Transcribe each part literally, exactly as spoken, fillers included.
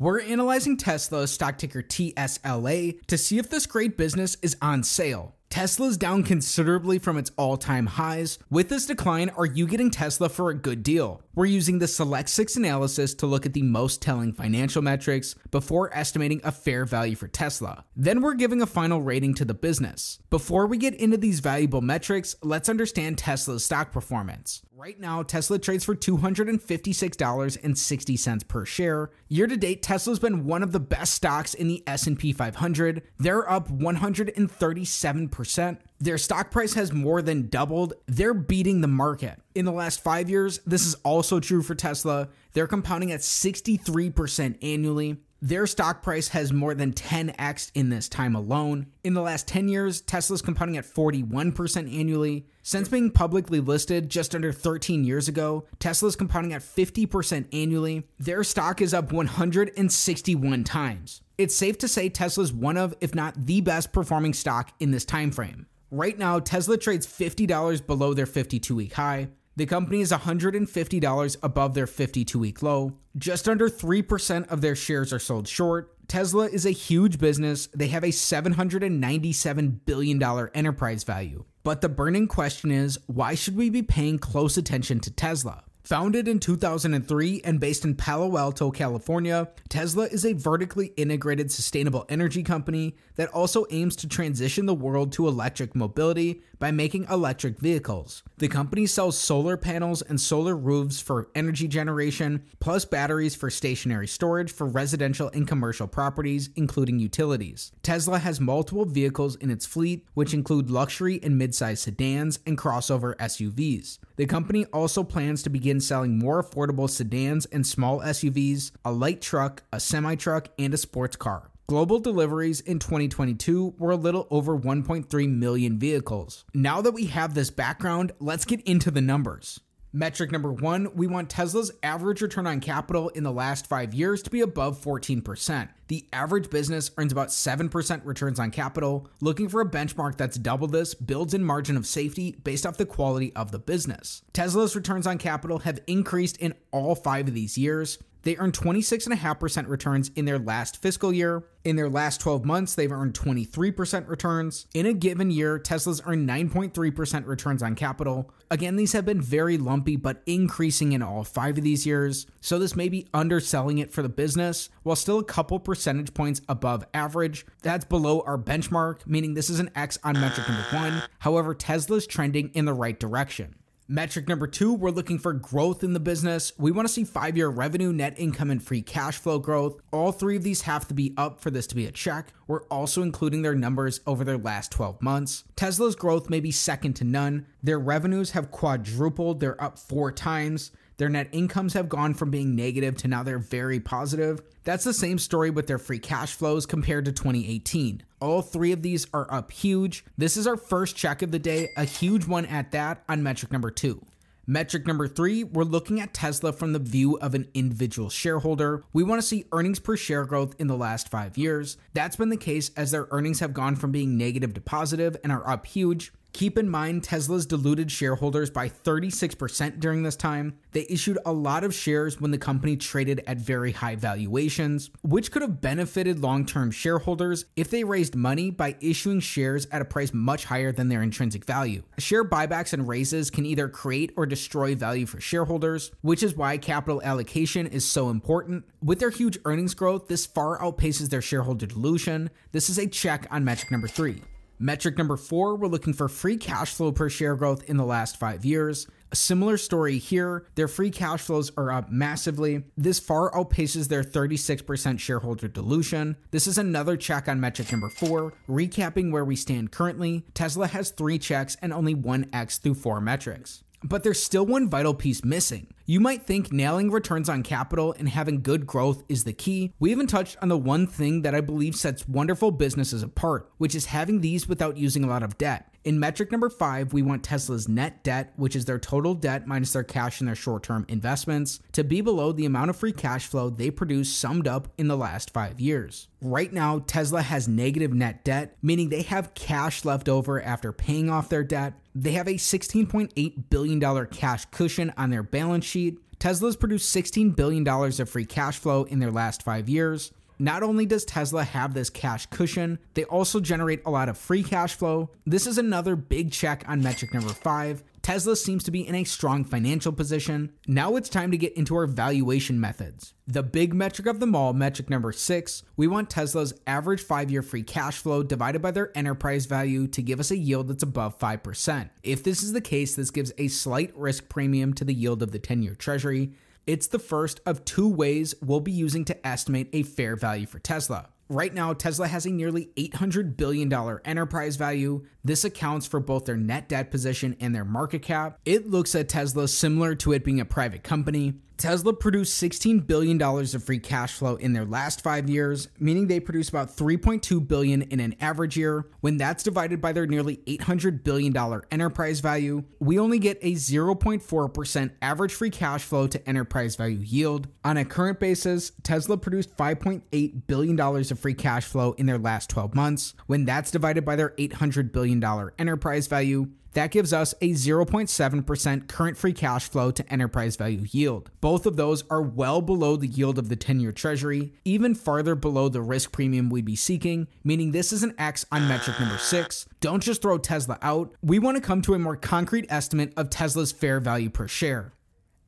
We're analyzing Tesla's stock ticker T S L A to see if this great business is on sale. Tesla's down considerably from its all-time highs. With this decline, are you getting Tesla for a good deal? We're using the Select Six analysis to look at the most telling financial metrics before estimating a fair value for Tesla. Then we're giving a final rating to the business. Before we get into these valuable metrics, let's understand Tesla's stock performance. Right now, Tesla trades for two hundred fifty-six dollars and sixty cents per share. Year to date, Tesla's been one of the best stocks in the S and P five hundred. They're up one hundred thirty-seven percent. Their stock price has more than doubled. They're beating the market. In the last five years, this is also true for Tesla. They're compounding at sixty-three percent annually. Their stock price has more than ten X'd in this time alone. In the last ten years, Tesla's compounding at forty-one percent annually. Since being publicly listed just under thirteen years ago, Tesla's compounding at fifty percent annually. Their stock is up one hundred sixty-one times. It's safe to say Tesla's one of, if not the best performing stock in this time frame. Right now, Tesla trades fifty dollars below their fifty-two week high. The company is one hundred fifty dollars above their fifty-two week low. Just under three percent of their shares are sold short. Tesla is a huge business. They have a seven hundred ninety-seven billion dollars enterprise value. But the burning question is, why should we be paying close attention to Tesla? Founded in two thousand three and based in Palo Alto, California, Tesla is a vertically integrated sustainable energy company that also aims to transition the world to electric mobility by making electric vehicles. The company sells solar panels and solar roofs for energy generation, plus batteries for stationary storage for residential and commercial properties, including utilities. Tesla has multiple vehicles in its fleet, which include luxury and midsize sedans and crossover S U Vs. The company also plans to begin selling more affordable sedans and small S U Vs, a light truck, a semi-truck, and a sports car. Global deliveries in twenty twenty-two were a little over one point three million vehicles. Now that we have this background, let's get into the numbers. Metric number one, we want Tesla's average return on capital in the last five years to be above fourteen percent. The average business earns about seven percent returns on capital. Looking for a benchmark that's double this builds in margin of safety based off the quality of the business. Tesla's returns on capital have increased in all five of these years. They earned twenty-six point five percent returns in their last fiscal year. In their last twelve months, they've earned twenty-three percent returns. In a given year, Tesla's earned nine point three percent returns on capital. Again, these have been very lumpy, but increasing in all five of these years. So this may be underselling it for the business, while still a couple percentage points above average. That's below our benchmark, meaning this is an X on metric number one. However, Tesla's trending in the right direction. Metric number two, we're looking for growth in the business. We want to see five-year revenue, net income, and free cash flow growth. All three of these have to be up for this to be a check. We're also including their numbers over their last twelve months. Tesla's growth may be second to none. Their revenues have quadrupled. They're up four times. Their net incomes have gone from being negative to now they're very positive. That's the same story with their free cash flows compared to twenty eighteen. All three of these are up huge. This is our first check of the day, a huge one at that, on metric number two. Metric number three, we're looking at Tesla from the view of an individual shareholder. We want to see earnings per share growth in the last five years. That's been the case as their earnings have gone from being negative to positive and are up huge. Keep in mind, Tesla's diluted shareholders by thirty-six percent during this time. They issued a lot of shares when the company traded at very high valuations, which could have benefited long-term shareholders if they raised money by issuing shares at a price much higher than their intrinsic value. Share buybacks and raises can either create or destroy value for shareholders, which is why capital allocation is so important. With their huge earnings growth, this far outpaces their shareholder dilution. This is a check on metric number three. Metric number four, we're looking for free cash flow per share growth in the last five years. A similar story here, their free cash flows are up massively. This far outpaces their thirty-six percent shareholder dilution. This is another check on metric number four. Recapping where we stand currently, Tesla has three checks and only one X through four metrics. But there's still one vital piece missing. You might think nailing returns on capital and having good growth is the key. We haven't touched on the one thing that I believe sets wonderful businesses apart, which is having these without using a lot of debt. In metric number five, we want Tesla's net debt, which is their total debt minus their cash and their short-term investments, to be below the amount of free cash flow they produce summed up in the last five years. Right now, Tesla has negative net debt, meaning they have cash left over after paying off their debt. They have a sixteen point eight billion dollars cash cushion on their balance sheet. Tesla's produced sixteen billion dollars of free cash flow in their last five years. Not only does Tesla have this cash cushion, they also generate a lot of free cash flow. This is another big check on metric number five. Tesla seems to be in a strong financial position. Now it's time to get into our valuation methods. The big metric of them all, metric number six, we want Tesla's average five-year free cash flow divided by their enterprise value to give us a yield that's above five percent. If this is the case, this gives a slight risk premium to the yield of the ten-year treasury. It's the first of two ways we'll be using to estimate a fair value for Tesla. Right now, Tesla has a nearly eight hundred billion dollars enterprise value. This accounts for both their net debt position and their market cap. It looks at Tesla similar to it being a private company. Tesla produced sixteen billion dollars of free cash flow in their last five years, meaning they produce about three point two billion dollars in an average year. When that's divided by their nearly eight hundred billion dollars enterprise value, we only get a zero point four percent average free cash flow to enterprise value yield. On a current basis, Tesla produced five point eight billion dollars of free cash flow in their last twelve months. When that's divided by their eight hundred billion dollars enterprise value, that gives us a zero point seven percent current free cash flow to enterprise value yield. Both of those are well below the yield of the ten-year treasury, even farther below the risk premium we'd be seeking, meaning this is an X on metric number six. Don't just throw Tesla out. We want to come to a more concrete estimate of Tesla's fair value per share.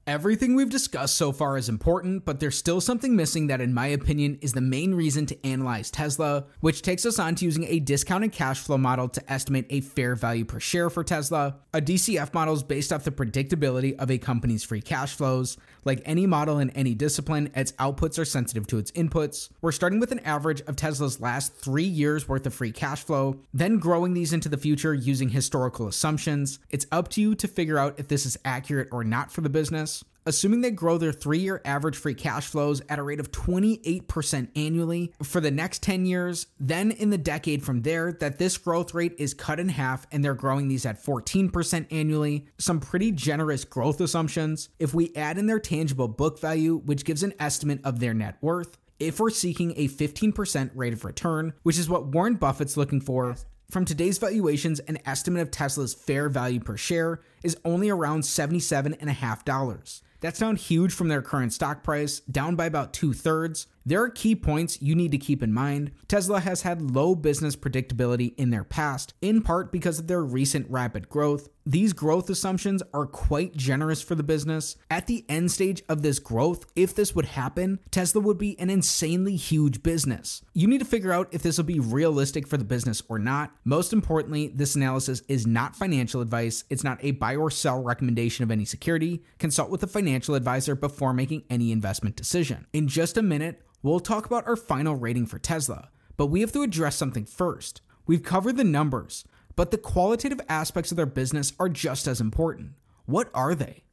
Everything we've discussed so far is important, but there's still something missing that, in my opinion, is the main reason to analyze Tesla, which takes us on to using a discounted cash flow model to estimate a fair value per share for Tesla. A D C F model is based off the predictability of a company's free cash flows. Like any model in any discipline, its outputs are sensitive to its inputs. We're starting with an average of Tesla's last three years worth of free cash flow, then growing these into the future using historical assumptions. It's up to you to figure out if this is accurate or not for the business. Assuming they grow their three-year average free cash flows at a rate of twenty-eight percent annually for the next ten years, then in the decade from there, that this growth rate is cut in half and they're growing these at fourteen percent annually, some pretty generous growth assumptions. If we add in their tangible book value, which gives an estimate of their net worth, if we're seeking a fifteen percent rate of return, which is what Warren Buffett's looking for, from today's valuations, an estimate of Tesla's fair value per share is only around seventy-seven dollars and fifty cents. That's down huge from their current stock price, down by about two thirds. There are key points you need to keep in mind. Tesla has had low business predictability in their past, in part because of their recent rapid growth. These growth assumptions are quite generous for the business. At the end stage of this growth, if this would happen, Tesla would be an insanely huge business. You need to figure out if this will be realistic for the business or not. Most importantly, this analysis is not financial advice. It's not a buy or sell recommendation of any security. Consult with a financial advisor before making any investment decision. In just a minute, we'll talk about our final rating for Tesla, but we have to address something first. We've covered the numbers, but the qualitative aspects of their business are just as important. What are they?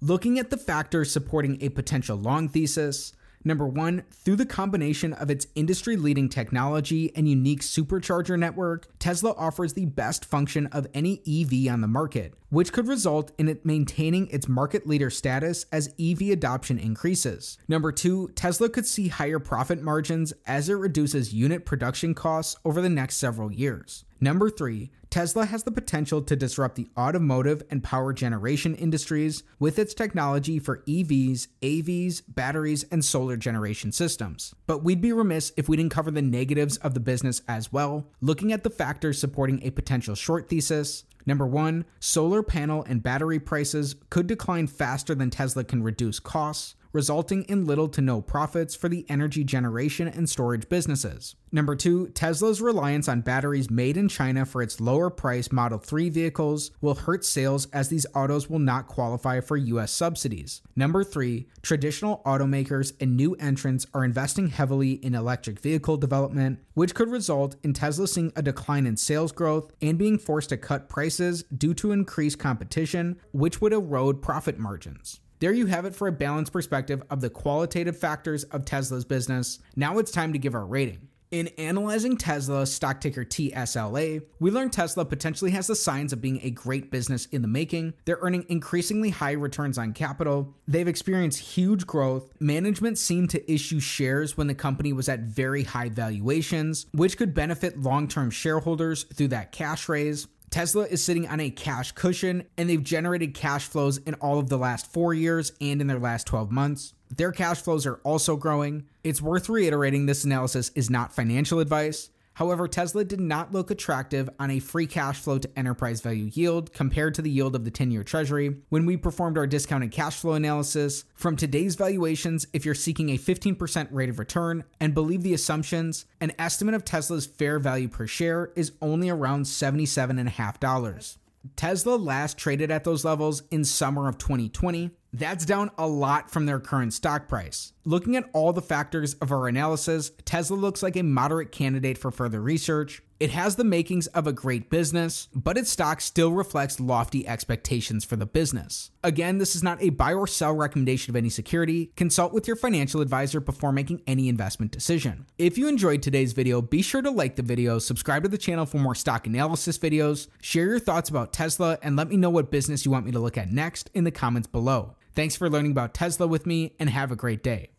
Looking at the factors supporting a potential long thesis. Number one, through the combination of its industry-leading technology and unique supercharger network, Tesla offers the best function of any E V on the market, which could result in it maintaining its market leader status as E V adoption increases. Number two, Tesla could see higher profit margins as it reduces unit production costs over the next several years. Number three, Tesla has the potential to disrupt the automotive and power generation industries with its technology for E Vs, A Vs, batteries, and solar generation systems. But we'd be remiss if we didn't cover the negatives of the business as well, looking at the factors supporting a potential short thesis. Number one, solar panel and battery prices could decline faster than Tesla can reduce costs, resulting in little to no profits for the energy generation and storage businesses. Number two, Tesla's reliance on batteries made in China for its lower price Model three vehicles will hurt sales as these autos will not qualify for U S subsidies. Number three, traditional automakers and new entrants are investing heavily in electric vehicle development, which could result in Tesla seeing a decline in sales growth and being forced to cut prices due to increased competition, which would erode profit margins. There you have it for a balanced perspective of the qualitative factors of Tesla's business. Now it's time to give our rating. In analyzing Tesla, stock ticker T S L A, we learned Tesla potentially has the signs of being a great business in the making. They're earning increasingly high returns on capital. They've experienced huge growth. Management seemed to issue shares when the company was at very high valuations, which could benefit long-term shareholders through that cash raise. Tesla is sitting on a cash cushion, and they've generated cash flows in all of the last four years and in their last twelve months. Their cash flows are also growing. It's worth reiterating this analysis is not financial advice. However, Tesla did not look attractive on a free cash flow to enterprise value yield compared to the yield of the ten-year treasury when we performed our discounted cash flow analysis. From today's valuations, if you're seeking a fifteen percent rate of return and believe the assumptions, an estimate of Tesla's fair value per share is only around seventy-seven dollars and fifty cents. Tesla last traded at those levels in summer of twenty twenty. That's down a lot from their current stock price. Looking at all the factors of our analysis, Tesla looks like a moderate candidate for further research. It has the makings of a great business, but its stock still reflects lofty expectations for the business. Again, this is not a buy or sell recommendation of any security. Consult with your financial advisor before making any investment decision. If you enjoyed today's video, be sure to like the video, subscribe to the channel for more stock analysis videos, share your thoughts about Tesla, and let me know what business you want me to look at next in the comments below. Thanks for learning about Tesla with me, and have a great day.